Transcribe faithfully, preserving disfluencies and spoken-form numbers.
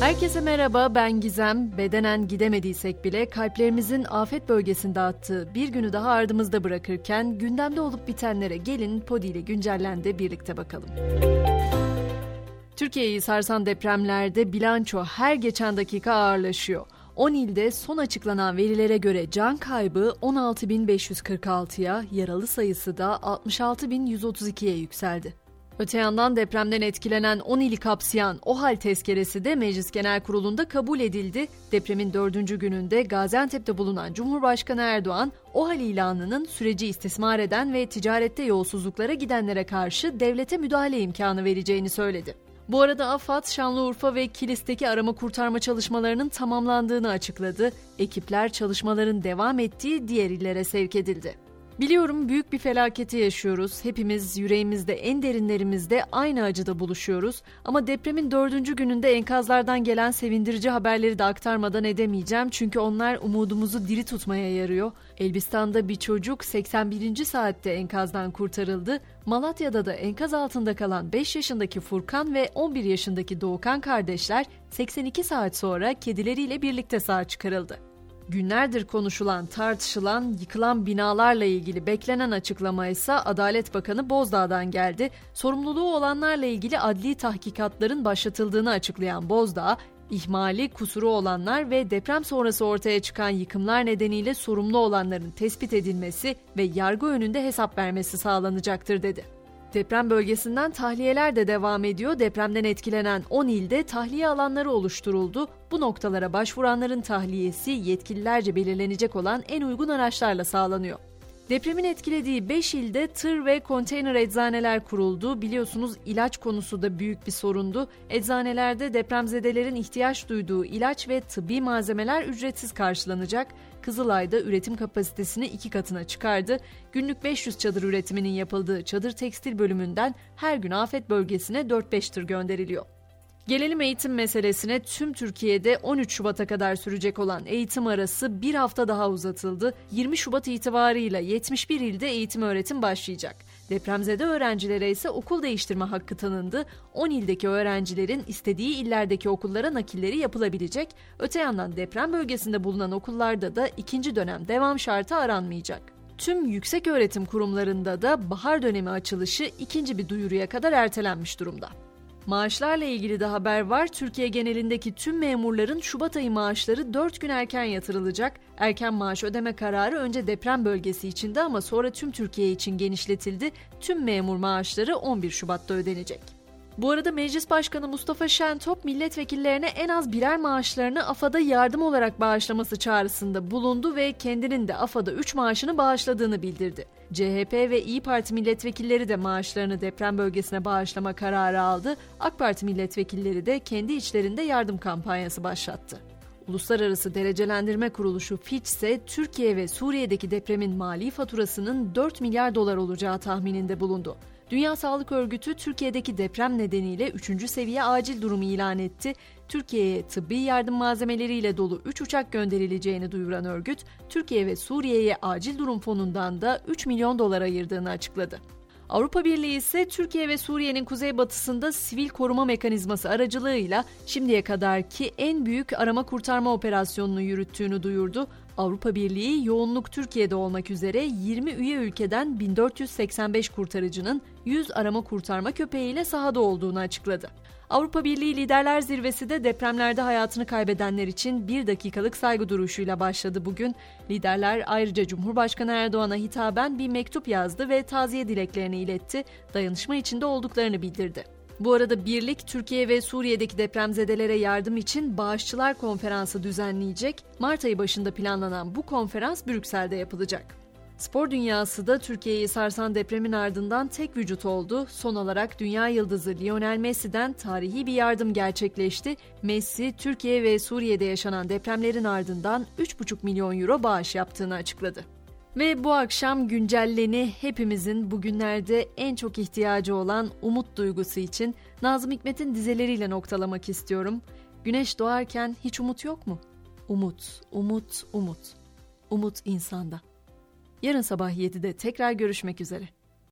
Herkese merhaba, ben Gizem. Bedenen gidemediysek bile kalplerimizin afet bölgesinde attığı bir günü daha ardımızda bırakırken gündemde olup bitenlere gelin Podi ile güncellendi birlikte bakalım. Türkiye'yi sarsan depremlerde bilanço her geçen dakika ağırlaşıyor. on ilde son açıklanan verilere göre can kaybı on altı bin beş yüz kırk altıya, yaralı sayısı da altmış altı bin yüz otuz ikiye yükseldi. Öte yandan depremden etkilenen on ili kapsayan OHAL tezkeresi de Meclis Genel Kurulu'nda kabul edildi. Depremin dördüncü gününde Gaziantep'te bulunan Cumhurbaşkanı Erdoğan, OHAL ilanının süreci istismar eden ve ticarette yolsuzluklara gidenlere karşı devlete müdahale imkanı vereceğini söyledi. Bu arada AFAD, Şanlıurfa ve Kilis'teki arama kurtarma çalışmalarının tamamlandığını açıkladı. Ekipler çalışmaların devam ettiği diğer illere sevk edildi. Biliyorum büyük bir felaketi yaşıyoruz. Hepimiz yüreğimizde, en derinlerimizde aynı acıda buluşuyoruz. Ama depremin dördüncü gününde enkazlardan gelen sevindirici haberleri de aktarmadan edemeyeceğim. Çünkü onlar umudumuzu diri tutmaya yarıyor. Elbistan'da bir çocuk seksen birinci saatte enkazdan kurtarıldı. Malatya'da da enkaz altında kalan beş yaşındaki Furkan ve on bir yaşındaki Doğukan kardeşler seksen iki saat sonra kedileriyle birlikte sağ çıkarıldı. Günlerdir konuşulan, tartışılan, yıkılan binalarla ilgili beklenen açıklama ise Adalet Bakanı Bozdağ'dan geldi. Sorumluluğu olanlarla ilgili adli tahkikatların başlatıldığını açıklayan Bozdağ, ihmali, kusuru olanlar ve deprem sonrası ortaya çıkan yıkımlar nedeniyle sorumlu olanların tespit edilmesi ve yargı önünde hesap vermesi sağlanacaktır dedi. Deprem bölgesinden tahliyeler de devam ediyor. Depremden etkilenen on ilde tahliye alanları oluşturuldu. Bu noktalara başvuranların tahliyesi yetkililerce belirlenecek olan en uygun araçlarla sağlanıyor. Depremin etkilediği beş ilde tır ve konteyner eczaneler kuruldu. Biliyorsunuz ilaç konusu da büyük bir sorundu. Eczanelerde depremzedelerin ihtiyaç duyduğu ilaç ve tıbbi malzemeler ücretsiz karşılanacak. Kızılay'da üretim kapasitesini iki katına çıkardı. Günlük beş yüz çadır üretiminin yapıldığı çadır tekstil bölümünden her gün afet bölgesine dört beş tır gönderiliyor. Gelelim eğitim meselesine. Tüm Türkiye'de on üç Şubat'a kadar sürecek olan eğitim arası bir hafta daha uzatıldı. yirmi Şubat itibarıyla yetmiş bir ilde eğitim öğretim başlayacak. Depremzede öğrencilere ise okul değiştirme hakkı tanındı. on ildeki öğrencilerin istediği illerdeki okullara nakilleri yapılabilecek. Öte yandan deprem bölgesinde bulunan okullarda da ikinci dönem devam şartı aranmayacak. Tüm yükseköğretim kurumlarında da bahar dönemi açılışı ikinci bir duyuruya kadar ertelenmiş durumda. Maaşlarla ilgili de haber var. Türkiye genelindeki tüm memurların Şubat ayı maaşları dört gün erken yatırılacak. Erken maaş ödeme kararı önce deprem bölgesi içinde ama sonra tüm Türkiye için genişletildi. Tüm memur maaşları on bir Şubat'ta ödenecek. Bu arada Meclis Başkanı Mustafa Şentop, milletvekillerine en az birer maaşlarını AFAD'a yardım olarak bağışlaması çağrısında bulundu ve kendinin de AFAD'a üç maaşını bağışladığını bildirdi. C H P ve İyi Parti milletvekilleri de maaşlarını deprem bölgesine bağışlama kararı aldı. AK Parti milletvekilleri de kendi içlerinde yardım kampanyası başlattı. Uluslararası Derecelendirme Kuruluşu Fitch ise Türkiye ve Suriye'deki depremin mali faturasının dört milyar dolar olacağı tahmininde bulundu. Dünya Sağlık Örgütü Türkiye'deki deprem nedeniyle üçüncü seviye acil durumu ilan etti. Türkiye'ye tıbbi yardım malzemeleriyle dolu üç uçak gönderileceğini duyuran örgüt, Türkiye ve Suriye'ye acil durum fonundan da üç milyon dolar ayırdığını açıkladı. Avrupa Birliği ise Türkiye ve Suriye'nin kuzeybatısında sivil koruma mekanizması aracılığıyla şimdiye kadarki en büyük arama kurtarma operasyonunu yürüttüğünü duyurdu. Avrupa Birliği yoğunluk Türkiye'de olmak üzere yirmi üye ülkeden bin dört yüz seksen beş kurtarıcının yüz arama kurtarma köpeğiyle sahada olduğunu açıkladı. Avrupa Birliği Liderler Zirvesi de depremlerde hayatını kaybedenler için bir dakikalık saygı duruşuyla başladı bugün. Liderler ayrıca Cumhurbaşkanı Erdoğan'a hitaben bir mektup yazdı ve taziye dileklerini iletti, dayanışma içinde olduklarını bildirdi. Bu arada birlik Türkiye ve Suriye'deki depremzedelere yardım için Bağışçılar Konferansı düzenleyecek. Mart ayı başında planlanan bu konferans Brüksel'de yapılacak. Spor dünyası da Türkiye'yi sarsan depremin ardından tek vücut oldu. Son olarak dünya yıldızı Lionel Messi'den tarihi bir yardım gerçekleşti. Messi, Türkiye ve Suriye'de yaşanan depremlerin ardından üç buçuk milyon euro bağış yaptığını açıkladı. Ve bu akşam güncelleni hepimizin bugünlerde en çok ihtiyacı olan umut duygusu için Nazım Hikmet'in dizeleriyle noktalamak istiyorum. Güneş doğarken hiç umut yok mu? Umut, umut, umut. Umut insanda. Yarın sabah yedide tekrar görüşmek üzere.